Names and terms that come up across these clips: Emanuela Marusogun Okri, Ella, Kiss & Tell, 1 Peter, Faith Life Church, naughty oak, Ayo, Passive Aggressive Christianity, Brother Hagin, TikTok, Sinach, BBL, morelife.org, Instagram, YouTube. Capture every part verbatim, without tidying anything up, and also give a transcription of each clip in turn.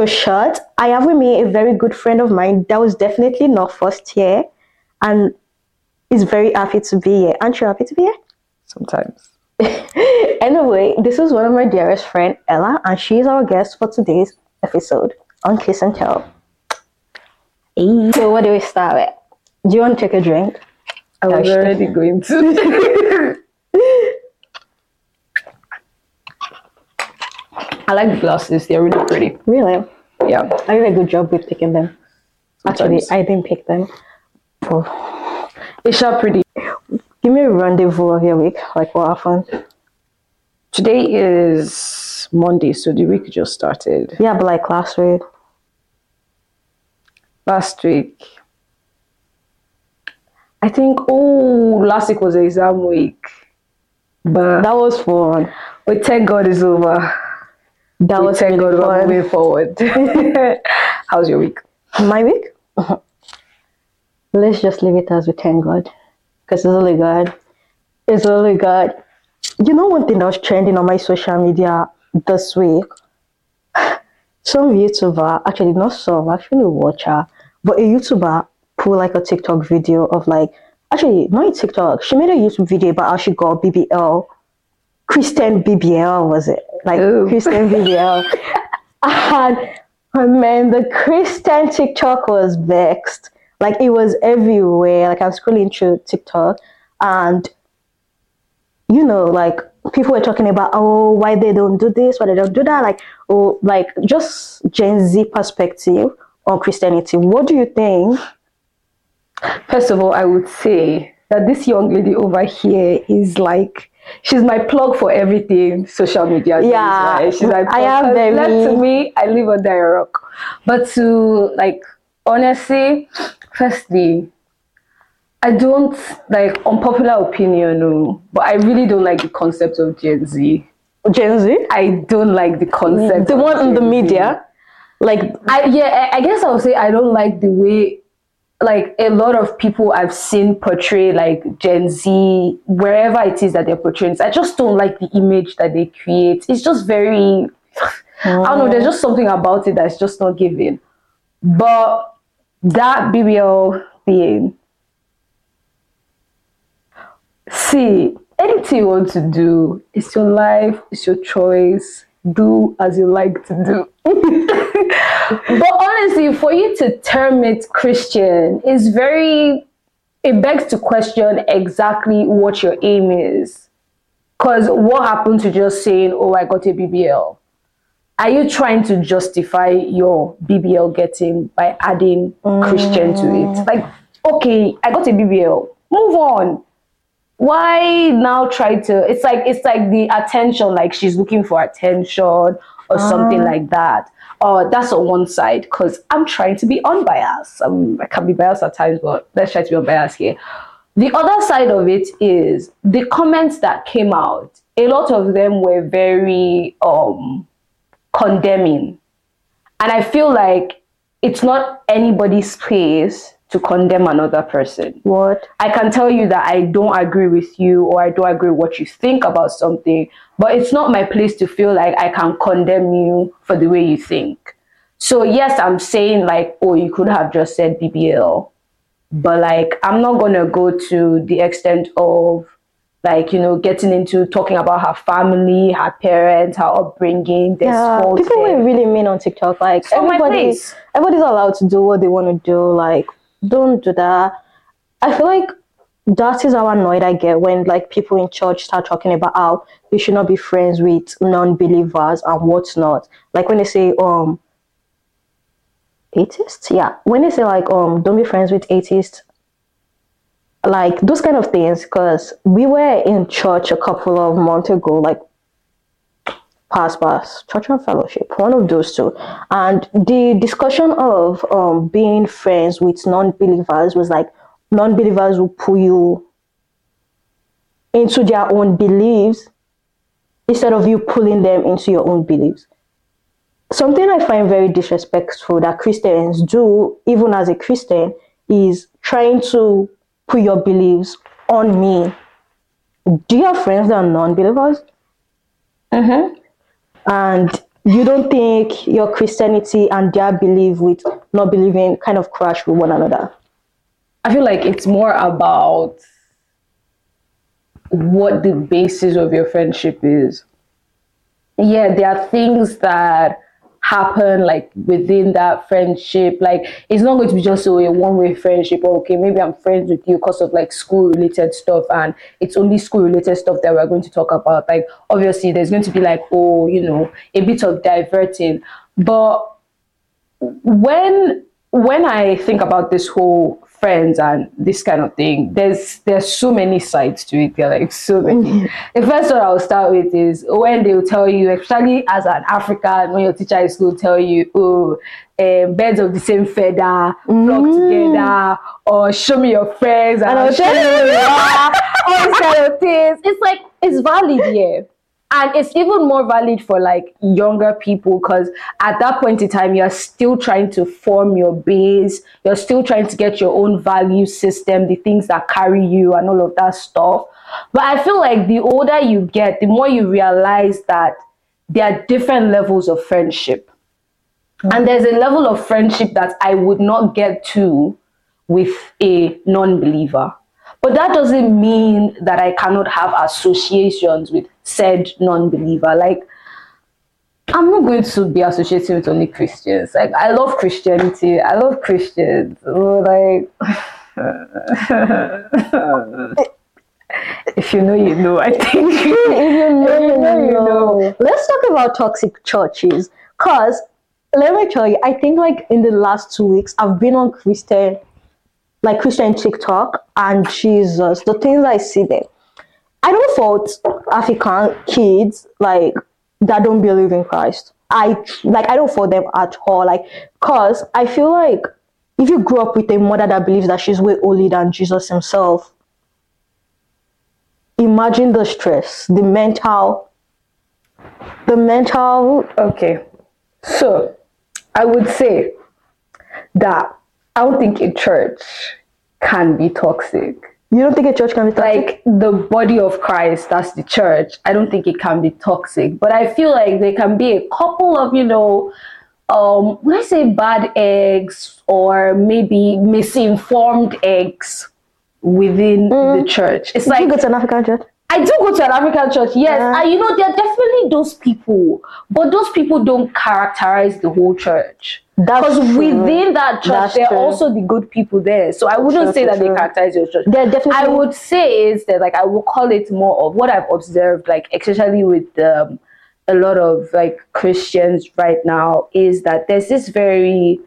intro short, I have with me a very good friend of mine that was definitely not first year and is very happy to be here. Aren't you happy to be here? Sometimes. Anyway, this is one of my dearest friends, Ella, and she is our guest for today's episode on Kiss and Tell. Hey. So what do we start with? Do you want to take a drink? I was I already going to. I like the glasses. They're really pretty. Really? Yeah. I did a good job with picking them. Sometimes. Actually, I didn't pick them. Oh. It's so pretty. Give me a rendezvous of your week. Like, what happened? Today is Monday, so the week just started. Yeah, but like last week. Last week. I think, oh, last week was the exam week. But that was fun. But thank God it's over. That we was thank really God fun. We're moving forward. How's your week? My week? Uh-huh. Let's just leave it as we thank God. Because it's really good. It's really good. You know one thing that was trending on my social media this week? Some YouTuber, actually not some, actually watcher, but a YouTuber pulled like a TikTok video of like, actually not a TikTok, she made a YouTube video about how she got B B L. Christian B B L was it? Like Ooh. Christian B B L. And I mean, the Christian TikTok was vexed. Like, it was everywhere. Like, I'm scrolling through TikTok and, you know, like, people were talking about, oh, why they don't do this, why they don't do that. Like, oh, like, just Gen Z perspective on Christianity. What do you think? First of all, I would say that this young lady over here is like, she's my plug for everything social media. Yeah. Right? She's my plug. I am very... Left to me, I live under a rock. But to, like, honestly... Firstly, I don't like unpopular opinion, no, but I really don't like the concept of Gen Z. Gen Z? I don't like the concept. The one in the media, like I yeah, I, I guess I would say I don't like the way, like a lot of people I've seen portray like Gen Z wherever it is that they're portraying. I just don't like the image that they create. It's just very, oh. I don't know. There's just something about it that's just not given, but. That B B L thing. See, anything you want to do, it's your life, it's your choice. Do as you like to do. But honestly, for you to term it Christian is very, it begs to question exactly what your aim is. Because what happened to just saying, oh, I got a B B L? Are you trying to justify your B B L getting by adding mm. Christian to it? Like, okay, I got a B B L. Move on. Why now try to... It's like it's like the attention, like she's looking for attention or uh. something like that. Or uh, that's on one side because I'm trying to be unbiased. I'm, I can be biased at times, but let's try to be unbiased here. The other side of it is the comments that came out, a lot of them were very... um. condemning, and I feel like it's not anybody's place to condemn another person. What I can tell you that I don't agree with you or I don't agree with what you think about something, but it's not my place to feel like I can condemn you for the way you think. So yes, I'm saying like, oh, you could have just said B B L, but like I'm not gonna go to the extent of like, you know, getting into talking about her family, her parents, her upbringing, their yeah, faults. People were really mean on TikTok. Like, oh, everybody's, everybody's allowed to do what they want to do. Like, don't do that. I feel like that is how annoyed I get when, like, people in church start talking about how we should not be friends with non-believers and what's not. Like, when they say, um, atheists? Yeah. When they say, like, um, don't be friends with atheists. Like, those kind of things, because we were in church a couple of months ago, like, past, past, church and fellowship, one of those two. And the discussion of um, being friends with non-believers was like, non-believers will pull you into their own beliefs instead of you pulling them into your own beliefs. Something I find very disrespectful that Christians do, even as a Christian, is trying to put your beliefs on me. Do you have friends that are non-believers? Mm-hmm. And you don't think your Christianity and their belief with not believing kind of crash with one another? I feel like it's more about what the basis of your friendship is. Yeah, there are things that happen like within that friendship. Like, it's not going to be just so a one-way friendship. Okay, maybe I'm friends with you because of like school-related stuff, and it's only school-related stuff that we're going to talk about. Like, obviously, there's going to be like, oh, you know, a bit of diverting. But when when I think about this whole friends and this kind of thing, there's there's so many sides to it. There are like so many. The first one I'll start with is when they'll tell you, especially as an African, when your teacher in school tell you, oh, eh, birds of the same feather flock mm. together, or show me your friends and, and I'll show you all these kind of things. It's like, it's valid, yeah. And it's even more valid for like younger people, because at that point in time, you're still trying to form your base. You're still trying to get your own value system, the things that carry you and all of that stuff. But I feel like the older you get, the more you realize that there are different levels of friendship. Mm-hmm. And there's a level of friendship that I would not get to with a non-believer. But that doesn't mean that I cannot have associations with said non-believer. Like, I'm not going to be associated with only Christians. Like, I love Christianity. I love Christians. Like, if you know, you know, I think. If you know, you know, you know. Let's talk about toxic churches. Because, let me tell you, I think, like, in the last two weeks, I've been on Christian... like Christian TikTok, and Jesus, the things I see there. I don't fault African kids like that don't believe in Christ. I like I don't fault them at all. Like, cause I feel like if you grow up with a mother that believes that she's way older than Jesus himself, imagine the stress, the mental, the mental. Okay, so I would say that I don't think a church can be toxic. You don't think a church can be toxic? Like, the body of Christ, that's the church, I don't think it can be toxic. But I feel like there can be a couple of, you know, um, let's say bad eggs or maybe misinformed eggs within mm. the church. It's Did like, you go to an African church? I do go to an African church, yes. Uh, and you know, there are definitely those people, but those people don't characterize the whole church. Because within that church, there are also the good people there. So I wouldn't say that they characterize your church. I would say is that, like, I will call it more of what I've observed, like, especially with um, a lot of, like, Christians right now, is that there's this very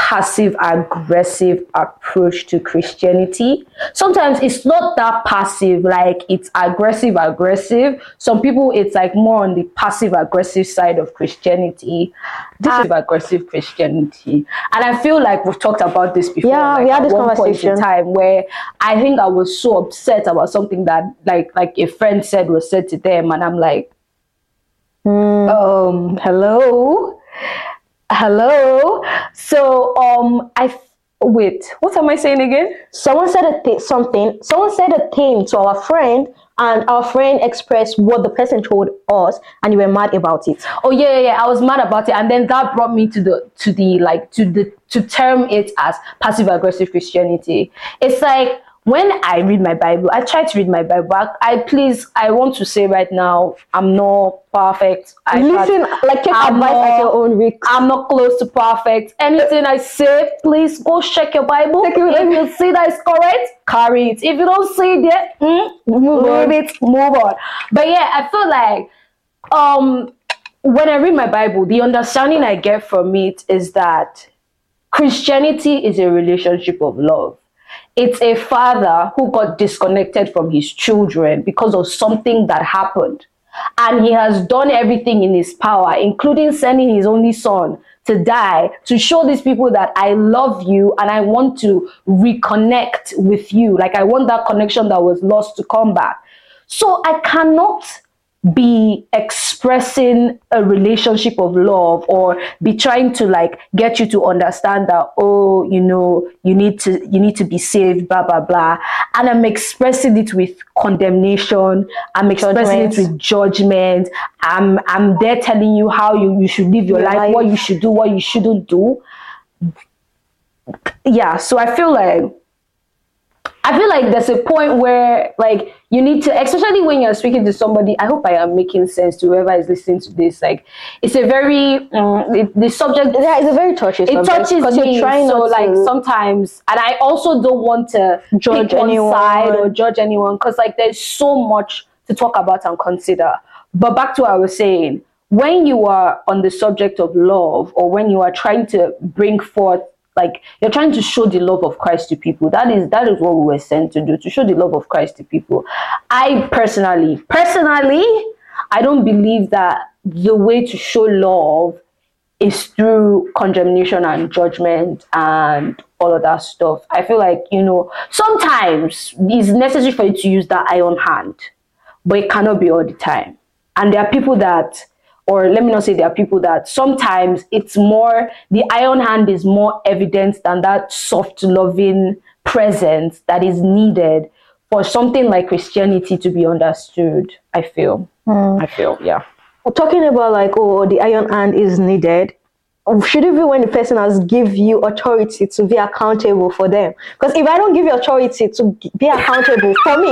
passive-aggressive approach to Christianity. Sometimes it's not that passive, like, it's aggressive-aggressive. Some people, it's, like, more on the passive-aggressive side of Christianity. Passive-aggressive Christianity. And I feel like we've talked about this before. Yeah, like, we had this conversation. At one point in time where I think I was so upset about something that, like, like a friend said was said to them, and I'm like, mm. um, hello? Hello. So um, I f- wait. What am I saying again? Someone said a th- something. Someone said a thing to our friend, and our friend expressed what the person told us, and you were mad about it. Oh yeah, yeah, yeah. I was mad about it, and then that brought me to the to the like to the to term it as passive aggressive Christianity. It's like, when I read my Bible, I try to read my Bible. I please, I want to say right now, I'm not perfect. I Listen, can't, like take I'm advice not, at your own risk. I'm not close to perfect. Anything I say, please go check your Bible. Check your Bible. If you see that it's correct, carry it. If you don't see it yet, mm, move, move it, move on. But yeah, I feel like um, when I read my Bible, the understanding I get from it is that Christianity is a relationship of love. It's a father who got disconnected from his children because of something that happened. And he has done everything in his power, including sending his only son to die, to show these people that I love you and I want to reconnect with you. Like, I want that connection that was lost to come back. So I cannot be expressing a relationship of love, or be trying to like get you to understand that, oh, you know, you need to you need to be saved, blah blah blah. And I'm expressing it with condemnation, I'm expressing judgment. It with judgment. I'm I'm there telling you how you, you should live your, your life, life, what you should do, what you shouldn't do. Yeah, so I feel like I feel like there's a point where, like, you need to, especially when you're speaking to somebody. I hope I am making sense to whoever is listening to this. Like, it's a very, um, it, the subject, yeah, it's a very touchy subject. It touches me, so, like, to... sometimes, and I also don't want to judge anyone side or judge anyone, because, like, there's so much to talk about and consider. But back to what I was saying, when you are on the subject of love, or when you are trying to bring forth, like, you're trying to show the love of Christ to people. That is that is what we were sent to do, to show the love of Christ to people. I personally, personally, I don't believe that the way to show love is through condemnation and judgment and all of that stuff. I feel like, you know, sometimes it's necessary for you to use that iron hand, but it cannot be all the time. And there are people that... or let me not say there are people that sometimes it's more, the iron hand is more evident than that soft, loving presence that is needed for something like Christianity to be understood, I feel. Mm. I feel, yeah. We're talking about like, oh, the iron hand is needed. Should it be when the person has give you authority to be accountable for them? Because if I don't give you authority to be accountable for me,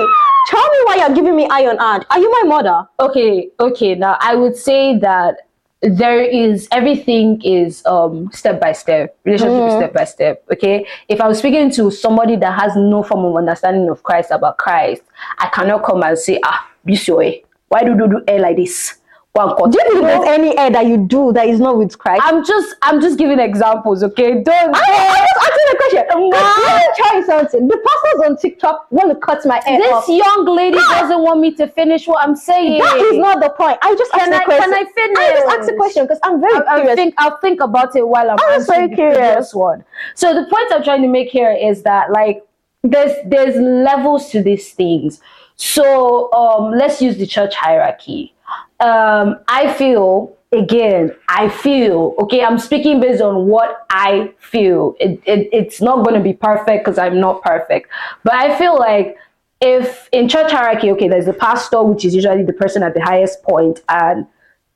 tell me why you're giving me iron hand. Are you my mother? Okay, okay. Now, I would say that there is, everything is um, step by step. Relationship mm. is step by step, okay? If I was speaking to somebody that has no form of understanding of Christ, about Christ, I cannot come and say, ah, this your way. Why do you do air like this? Do you think there's any air that you do that is not with Christ? I'm just, I'm just giving examples, okay? Don't. I'm, I'm just asking a question. No. Let me tell you something. The pastors on TikTok want to cut my hair. This off. Young lady ah. doesn't want me to finish what I'm saying. That is not the point. I just can asked I, a question. Can I finish? I just asked a question because I'm very I, curious. I think, I'll think about it while I'm. I'm very curious. One. So the point I'm trying to make here is that, like, there's there's levels to these things. So um, let's use the church hierarchy. Um, I feel, again, I feel, okay, I'm speaking based on what I feel. It, it, it's not going to be perfect because I'm not perfect. But I feel like if in church hierarchy, okay, there's the pastor, which is usually the person at the highest point, and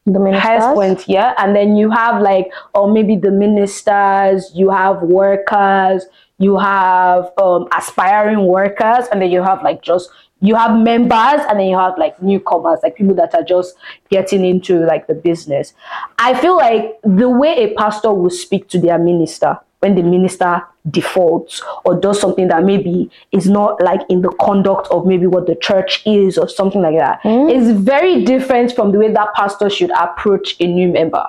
the ministers. highest point, yeah. And then you have like, or maybe the ministers, you have workers, you have um, aspiring workers, and then you have like just... you have members, and then you have like newcomers, like people that are just getting into like the business. I feel like the way a pastor will speak to their minister when the minister defaults or does something that maybe is not like in the conduct of maybe what the church is or something like that, mm. is very different from the way that pastor should approach a new member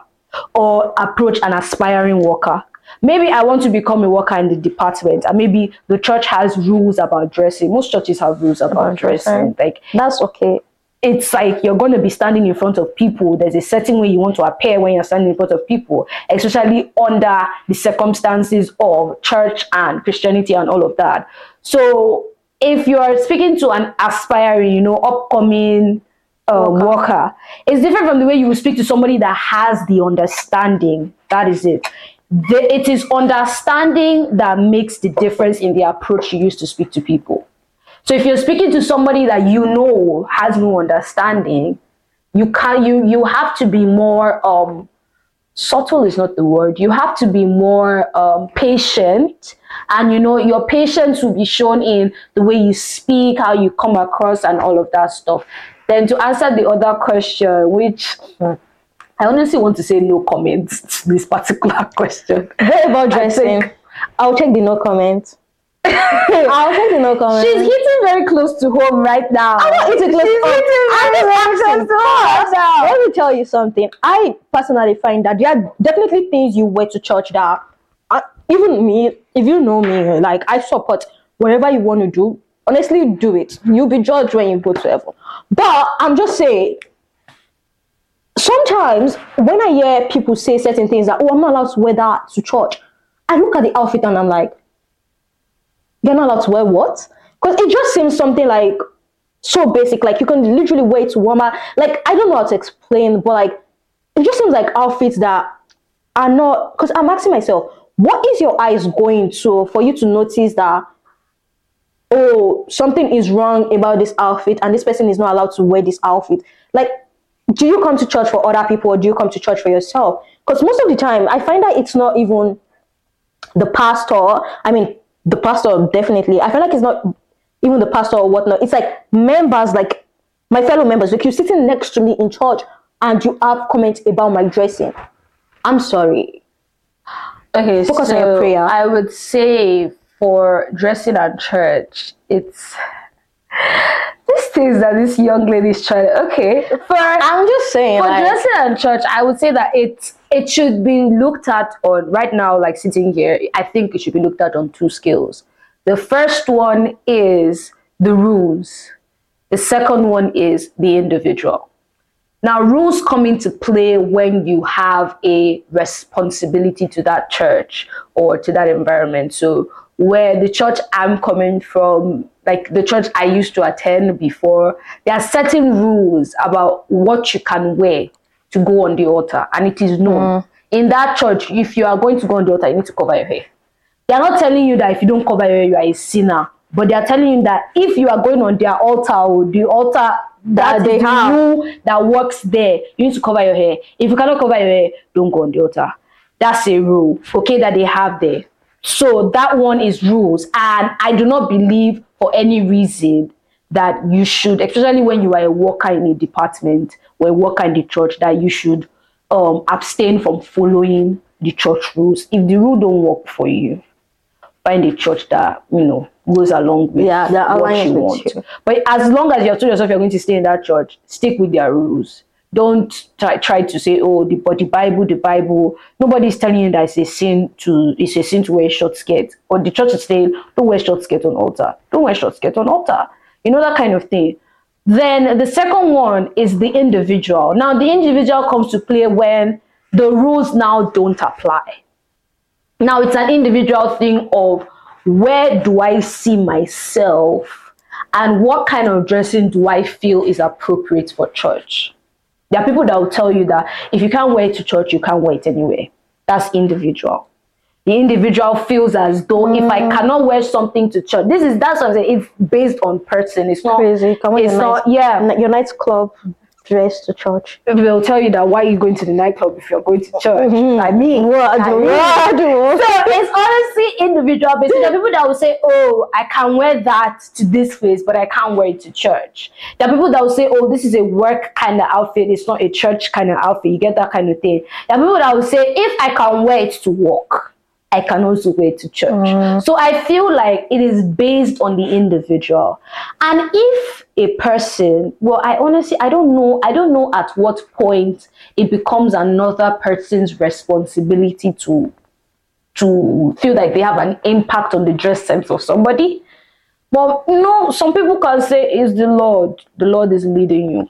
or approach an aspiring worker. Maybe I want to become a worker in the department, and maybe the church has rules about dressing. Most churches have rules about dressing. Like, that's okay. It's like you're going to be standing in front of people. There's a certain way you want to appear when you're standing in front of people, especially under the circumstances of church and Christianity and all of that. So if you are speaking to an aspiring, you know, upcoming um, worker. worker, it's different from the way you will speak to somebody that has the understanding. That is it. The, it is understanding that makes the difference in the approach you use to speak to people. So if you're speaking to somebody that you know has no understanding, you can you you have to be more um subtle is not the word. You have to be more um patient, and you know your patience will be shown in the way you speak, how you come across, and all of that stuff. Then to answer the other question, which. I honestly want to say no comments to this particular question. What about dressing? I'll take the no comment. I'll take the no comment. She's hitting very close to home right now. I'm not hitting close, She's hitting very very close to home. Now. Let me tell you something. I personally find that there are definitely things you wear to church that, I, even me, if you know me, like I support whatever you want to do. Honestly, do it. You'll be judged when you go to heaven. But I'm just saying. Sometimes when I hear people say certain things like, oh, I'm not allowed to wear that to church, I look at the outfit and I'm like, you're not allowed to wear what? Because it just seems something like so basic. Like, you can literally wear it to warmer. Like, I don't know how to explain, but like, it just seems like outfits that are not, because I'm asking myself, what is your eyes going to for you to notice that, oh, something is wrong about this outfit and this person is not allowed to wear this outfit? Like, do you come to church for other people or do you come to church for yourself? Because most of the time, I find that it's not even the pastor. I mean, the pastor, definitely. I feel like it's not even the pastor or whatnot. It's like members, like my fellow members. Like, you're sitting next to me in church and you have comments about my dressing. I'm sorry. Okay, focus so on your prayer. I would say for dressing at church, it's... these things that this young lady is trying to, okay. For, I'm just saying. For like, dressing at church, I would say that it it should be looked at on, right now, like sitting here, I think it should be looked at on two scales. The first one is the rules. The second one is the individual. Now, rules come into play when you have a responsibility to that church or to that environment. So where the church I'm coming from, like the church I used to attend before, there are certain rules about what you can wear to go on the altar, and it is known. Mm. In that church, if you are going to go on the altar, you need to cover your hair. They are not telling you that if you don't cover your hair, you are a sinner. But they are telling you that if you are going on their altar, or the altar that, that they have, you that works there, you need to cover your hair. If you cannot cover your hair, don't go on the altar. That's a rule, okay, that they have there. So that one is rules, and I do not believe for any reason that you should, especially when you are a worker in a department or a worker in the church, that you should um, abstain from following the church rules. If the rule don't work for you, find a church that, you know, goes along with yeah, that what you want. You. But as long as you have told yourself you're going to stay in that church, stick with their rules. Don't try, try to say, oh, the, but the Bible, the Bible. Nobody's telling you that it's a sin to it's a sin to wear a short skirt. Or the church is saying, don't wear short skirt on altar. Don't wear short skirt on altar. You know, that kind of thing. Then the second one is the individual. Now, the individual comes to play when the rules now don't apply. Now, it's an individual thing of where do I see myself and what kind of dressing do I feel is appropriate for church. There are people that will tell you that if you can't wear it to church, you can't wear it anywhere. That's individual. The individual feels as though mm. if I cannot wear something to church, this is that's something. It's based on person. It's not crazy. You can wear it's your not nice, yeah. Your nightclub dress to church. They'll tell you that why are you going to the nightclub if you're going to church? Mm-hmm. I mean, what I do, mean. What I do. So it's honestly individual based. There are people that will say, oh, I can wear that to this place, but I can't wear it to church. There are people that will say, oh, this is a work kind of outfit. It's not a church kind of outfit. You get that kind of thing. There are people that will say, if I can wear it to work, I can also wear it to church. Mm. So I feel like it is based on the individual. And if a person, well, I honestly, I don't know. I don't know at what point it becomes another person's responsibility to, to feel like they have an impact on the dress sense of somebody. But you know, some people can say, it's the Lord. The Lord is leading you.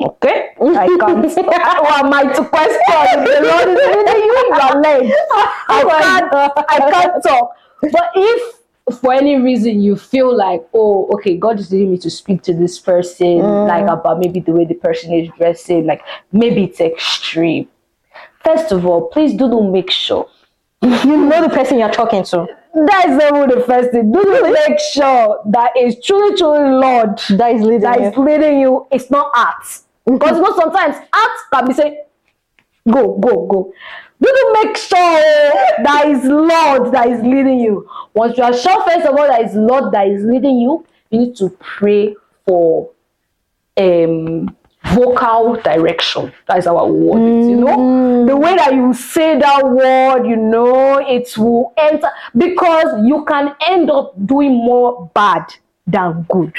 Okay, I can't. Who am I to question? The Lord is leading you, your legs. I can't, I can't talk. But if for any reason you feel like, oh, okay, God is leading me to speak to this person, mm. like about maybe the way the person is dressing, like maybe it's extreme. First of all, please do not make sure you know the person you're talking to. That is not the first thing. Do you make sure that it's truly, truly Lord that is leading, that you. Is leading you? It's not art. Because most sometimes art can be saying, go, go, go. Do you make sure that it's Lord that is leading you? Once you are sure, first of all, that it's Lord that is leading you, you need to pray for um vocal direction. That is our word. Mm. You know, the way that you say that word, you know, it will enter, because you can end up doing more bad than good,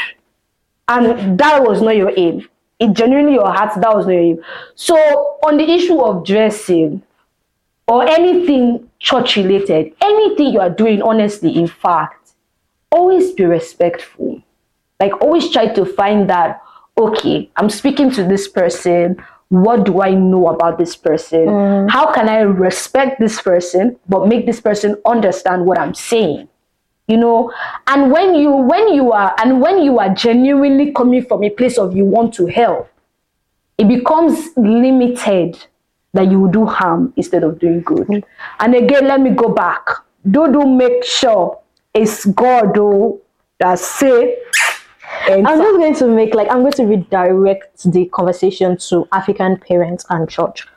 and that was not your aim. It genuinely your heart, that was not your aim. So on the issue of dressing or anything church related, anything you are doing, honestly, in fact, always be respectful. Like, always try to find that, okay, I'm speaking to this person. What do I know about this person? Mm. How can I respect this person, but make this person understand what I'm saying? you know. And when you when you are and when you are genuinely coming from a place of you want to help, it becomes limited that you do harm instead of doing good. Mm-hmm. And again, let me go back. Do do make sure it's God though that say. And I'm just going to make like I'm going to redirect the conversation to African parents and church.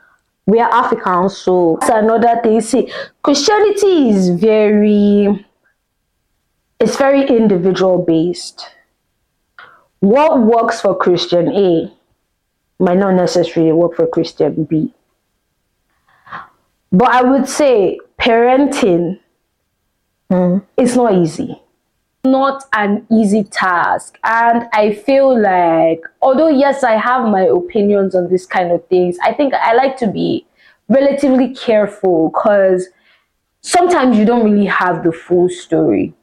We are Africans, so that's another thing. See, Christianity is very, it's very individual based. What works for Christian A might not necessarily work for Christian B. But I would say parenting mm. is not easy. Not an easy task, and I feel like, although yes, I have my opinions on this kind of things, I think I like to be relatively careful because sometimes you don't really have the full story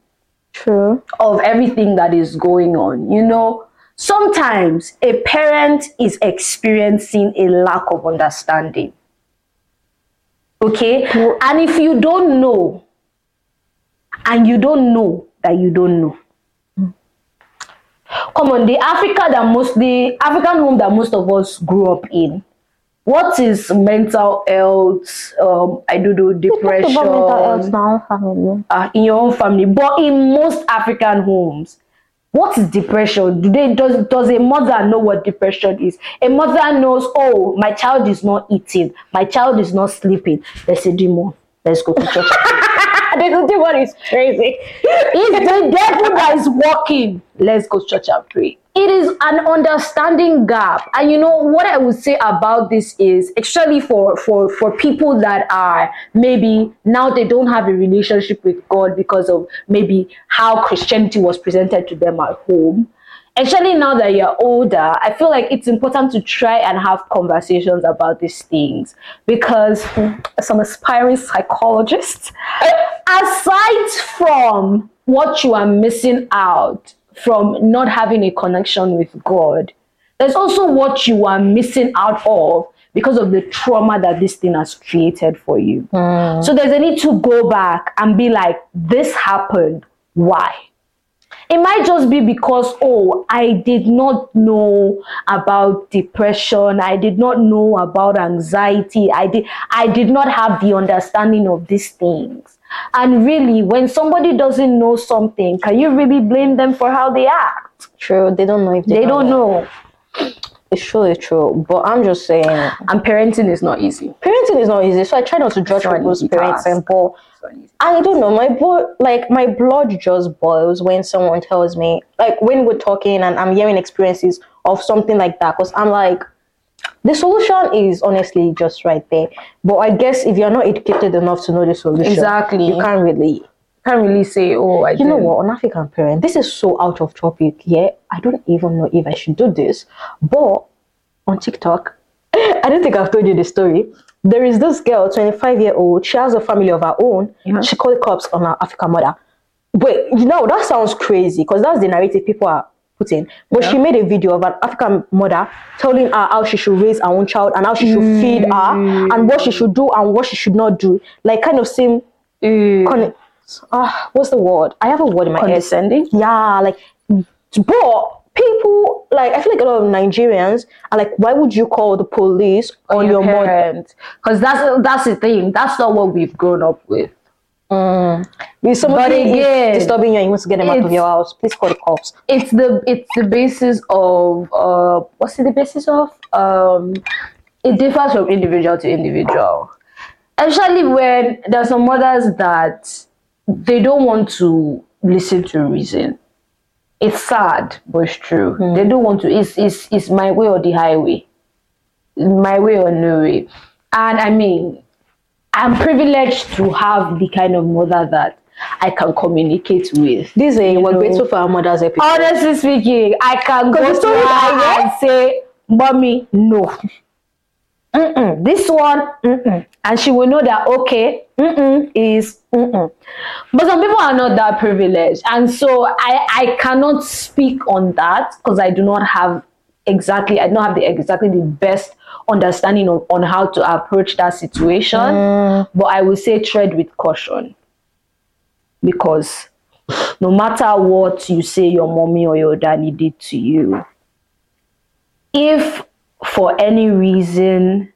True. Of everything that is going on. You know, sometimes a parent is experiencing a lack of understanding. Okay, well, and if you don't know, and you don't know. That you don't know. Mm. Come on, the Africa that most the African home that most of us grew up in. What is mental health? Um, I do do depression. What about mental health now, family? Uh, in your own family, but in most African homes, what is depression? Do they does does a mother know what depression is? A mother knows. Oh, my child is not eating. My child is not sleeping. Let's say demon. Let's go to church. The demon is crazy. It's the devil that is walking. Let's go to church and pray. It is an understanding gap. And you know what I would say about this is, actually for, for, for people that are maybe now they don't have a relationship with God because of maybe how Christianity was presented to them at home. Actually, now that you're older, I feel like it's important to try and have conversations about these things because as an aspiring psychologist, aside from what you are missing out from not having a connection with God, there's also what you are missing out of because of the trauma that this thing has created for you. Mm. So there's a need to go back and be like, this happened, why? It might just be because, oh, I did not know about depression. I did not know about anxiety. I did, I did not have the understanding of these things. And really, when somebody doesn't know something, can you really blame them for how they act? True. They don't know if they, they don't know. It's truly true. But I'm just saying. And parenting is not easy. Parenting is not easy. So I try not to judge people's parenting. But I don't know, my bo- like my blood just boils when someone tells me, like when we're talking and I'm hearing experiences of something like that, because I'm like, the solution is honestly just right there. But I guess if you're not educated enough to know the solution, exactly, you can't really can't really say, oh, I you didn't. Know what, an African parent, this is so out of topic. Yeah, I don't even know if I should do this, but on TikTok, I don't think I've told you the story. There is this girl, twenty-five year old, she has a family of her own. Mm-hmm. She called cops on her African mother. But you know, that sounds crazy because that's the narrative people are putting. But yeah. She made a video of an African mother telling her how she should raise her own child and how she should mm-hmm. feed her and what she should do and what she should not do. Like kind of same, mm. con- uh, what's the word? I have a word in my Condescending? head. Yeah, like, but people, like, I feel like a lot of Nigerians are like, why would you call the police on your, your parents? Because that's that's the thing. That's not what we've grown up with. Mm. If somebody again, is disturbing you and you want to get them out of your house, please call the cops. It's the it's the basis of uh what's it the basis of? Um it differs from individual to individual. Especially when there are some mothers that they don't want to listen to reason. It's sad, but it's true. Mm. They don't want to. It's, it's, it's my way or the highway. My way or no way. And I mean, I'm privileged to have the kind of mother that I can communicate with. This is we're grateful for our mother's episode. Honestly speaking, I can go to her and say, mommy, no. Mm-mm, this one, mm-mm. And she will know that okay, mm-mm is mm-mm. But some people are not that privileged, and so I, I cannot speak on that because I do not have exactly I don't have the exactly the best understanding of, on how to approach that situation. Mm. But I will say tread with caution because no matter what you say your mommy or your daddy did to you, if for any reason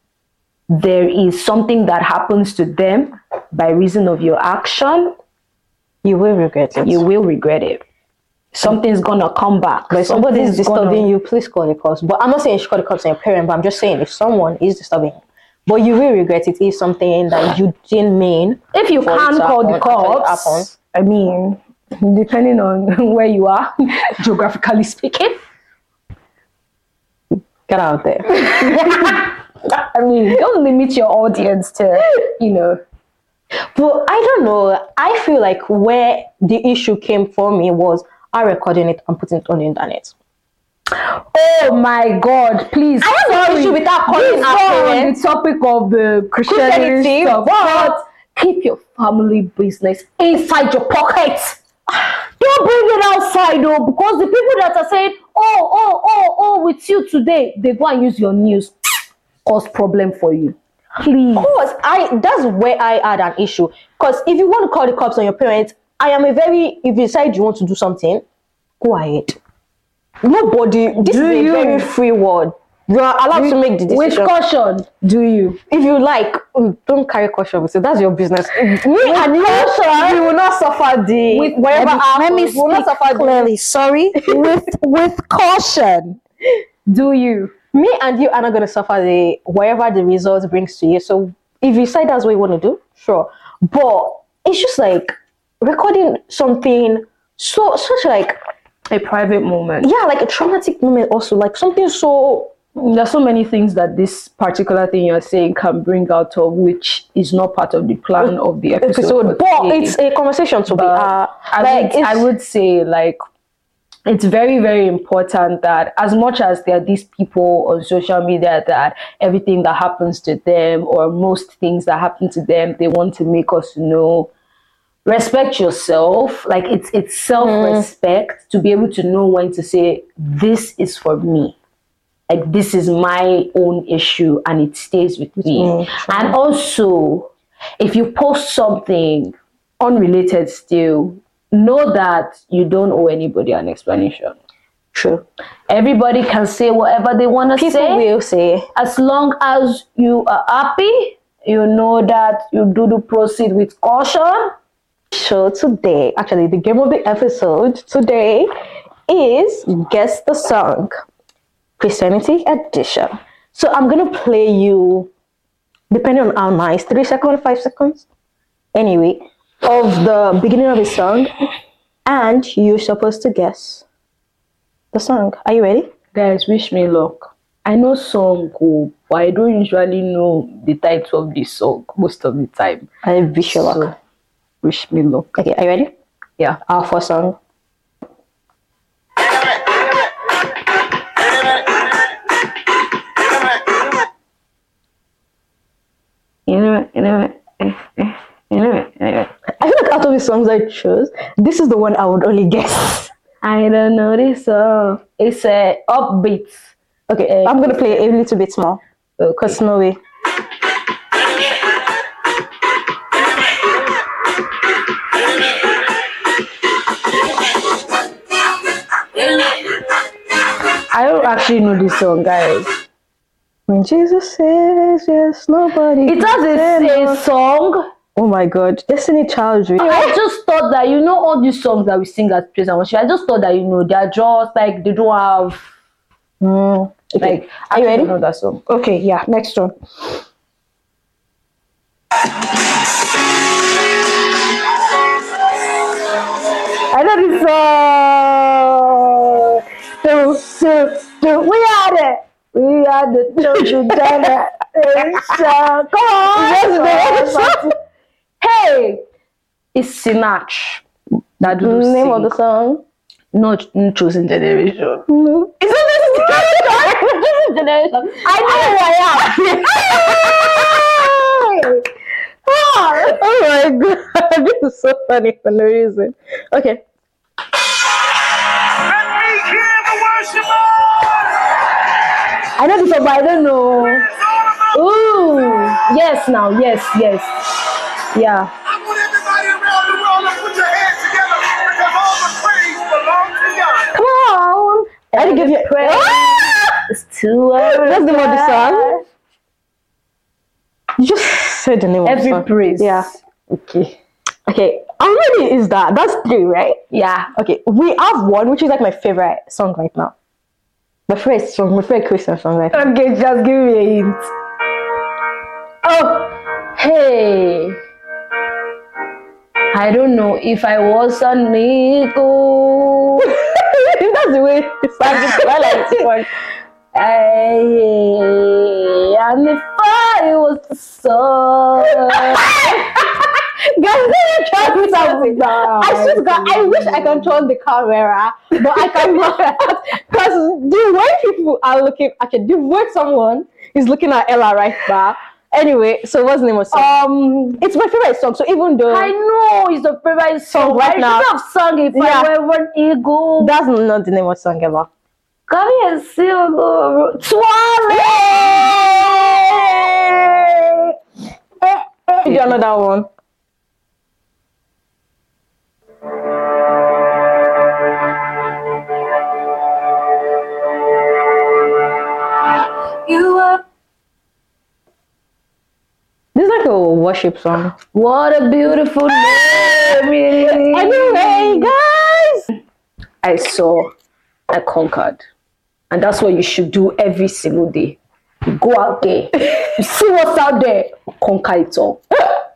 there is something that happens to them by reason of your action, you will regret it. You will regret it. Something's gonna come back. But if somebody's disturbing gonna... you, please call the cops. But I'm not saying you should call the cops on your parent, but I'm just saying if someone is disturbing you, but you will regret it if something that you didn't mean. If you can call happen, the cops, I mean, depending on where you are, geographically speaking, get out there. I mean, don't limit your audience to, you know. But I don't know. I feel like where the issue came for me was I recording it and putting it on the internet. Oh my God! Please, I have no issue with that calling on the topic of the Christianity, but keep your family business inside your pocket. Don't bring it outside, though, because the people that are saying, "Oh, oh, oh, oh," with you today, they go and use your news cause problem for you. Please. Of course, I. That's where I had an issue. Because if you want to call the cops on your parents, I am a very. If you decide you want to do something, go ahead. Nobody. This do is a you, very free world. You are allowed you, to make the decision. With caution, do you? If you like, don't carry caution. So that's your business. Me with and caution, you will not suffer the. With whatever happens, me, me will not suffer clearly. The, sorry, with with caution, do you? Me and you are not going to suffer the whatever the results brings to you. So if you decide that's what you want to do, sure. But it's just like recording something so such like a private moment. Yeah, like a traumatic moment also. Like something so... There's so many things that this particular thing you're saying can bring out of, which is not part of the plan of the episode. episode. But it's a conversation to but be... Uh, I, like would, I would say like... It's very, very important that as much as there are these people on social media that everything that happens to them or most things that happen to them, they want to make us know, respect yourself. Like it's it's self-respect mm. to be able to know when to say, this is for me. Like this is my own issue and it stays with me. Mm, and also, if you post something unrelated still, know that you don't owe anybody an explanation. True. Everybody can say whatever they want to say. People will say. As long as you are happy, you know that you do the proceed with caution. So today, actually, the game of the episode today is Guess the Song, Christianity Edition. So I'm going to play you, depending on how nice, three seconds, five seconds. Anyway. Of the beginning of a song, and you're supposed to guess the song. Are you ready? Guys, wish me luck. I know song, but I don't usually know the title of the song most of the time. I wish you so, luck. Wish me luck. Okay, are you ready? Yeah. Our first song. You know, you know, you know, you know, you know. I feel like out of the songs I chose, this is the one I would only guess. I don't know this song. It's a uh, upbeat. Okay, uh, I'm going to play a little bit more. Because okay. No way. I don't actually know this song, guys. When Jesus says yes, nobody... It doesn't say no. Song... Oh my God, Destiny Child. I just thought that, you know, all these songs that we sing at praise and worship, I just thought that, you know, they're just like, they don't have, mm, okay. Like, are you ready? I know that song. Okay, yeah, next one. I know this song. Do, do, do. We are the, we are the children that are, come on. Hey, it's Sinach. That do the name sing. Of the song? Not Chosen Generation. No. It's not Chosen Generation. I know who I am. Oh, oh my God. This is so funny for no reason. Okay. Let me hear the worship. I know this, but I don't know. Ooh. Yes, now. Yes, yes. Yeah. I want everybody around the world to put your hands together. give you praise. It's too early. That's the name of the song. You just said the name Every of the song. Every praise. Yeah. Okay. Okay. How many is that? That's three, right? Yeah. Okay. We have one, which is like my favorite song right now. My favorite song, my favorite Christian song right now. Okay, just give me a hint. Oh, hey. I don't know if I was a nickel. That's the way it sounds. I like this one. Hey, and if I was the sun. Guys, I swear to God, I wish I can turn the camera, but I cannot. Because the way people are looking, actually, the way someone is looking at Ella right now. Anyway, so what's the name of the song? Um, it's my favorite song. So even though I know it's the favorite song, song right I now, I should have sung it. Yeah. I were one ego. That's not the name of the song ever. Come here and see you go. Swallow. Do you know that one? You are. This is like a worship song. What a beautiful name. Anyway, guys, I saw, I conquered. And that's what you should do every single day. Go out there. You see what's out there. Conquer it all.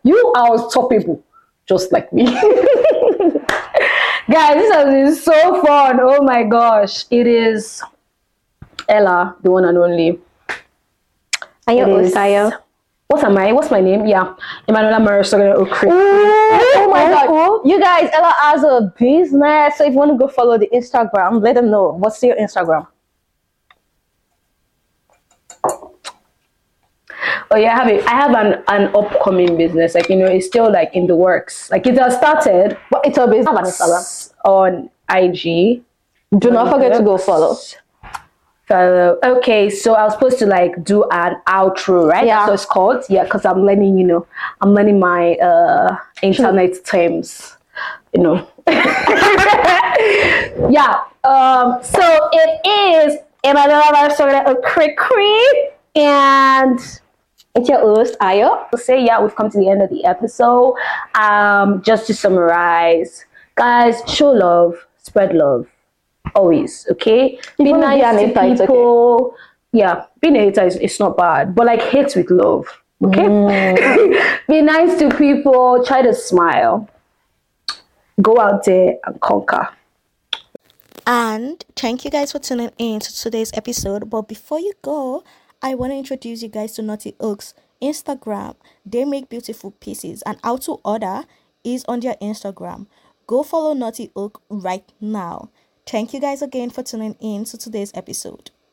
You are unstoppable. Just like me. Guys, this has been so fun. Oh my gosh. It is Ella, the one and only. Ayo, Ayo. What am I? What's my name? Yeah. Emanuela Marusogun Okri. Oh my God. You guys, Ella has a business. So if you want to go follow the Instagram, let them know. What's your Instagram? Oh yeah, I have it. I have an, an upcoming business. Like, you know, it's still like in the works. Like it has started. But it's a business on I G. Do not forget to go follow. Fellow. Okay, so I was supposed to like do an outro, right? Yeah. So it's called, yeah, because I'm learning, you know, I'm learning my uh, internet terms, you know. Yeah. Um. So it is Emanuela Marusogun Okri, and it's your host Ayo. So say yeah, we've come to the end of the episode. Um, just to summarize, guys, show love, spread love. Always, okay? Be nice to people. Okay. Yeah, being a hater is it's not bad, but like hate with love, okay? Mm. Be nice to people, try to smile, go out there and conquer. And thank you guys for tuning in to today's episode. But before you go, I want to introduce you guys to Naughty Oak's Instagram. They make beautiful pieces, and how to order is on their Instagram. Go follow Naughty Oak right now. Thank you guys again for tuning in to today's episode.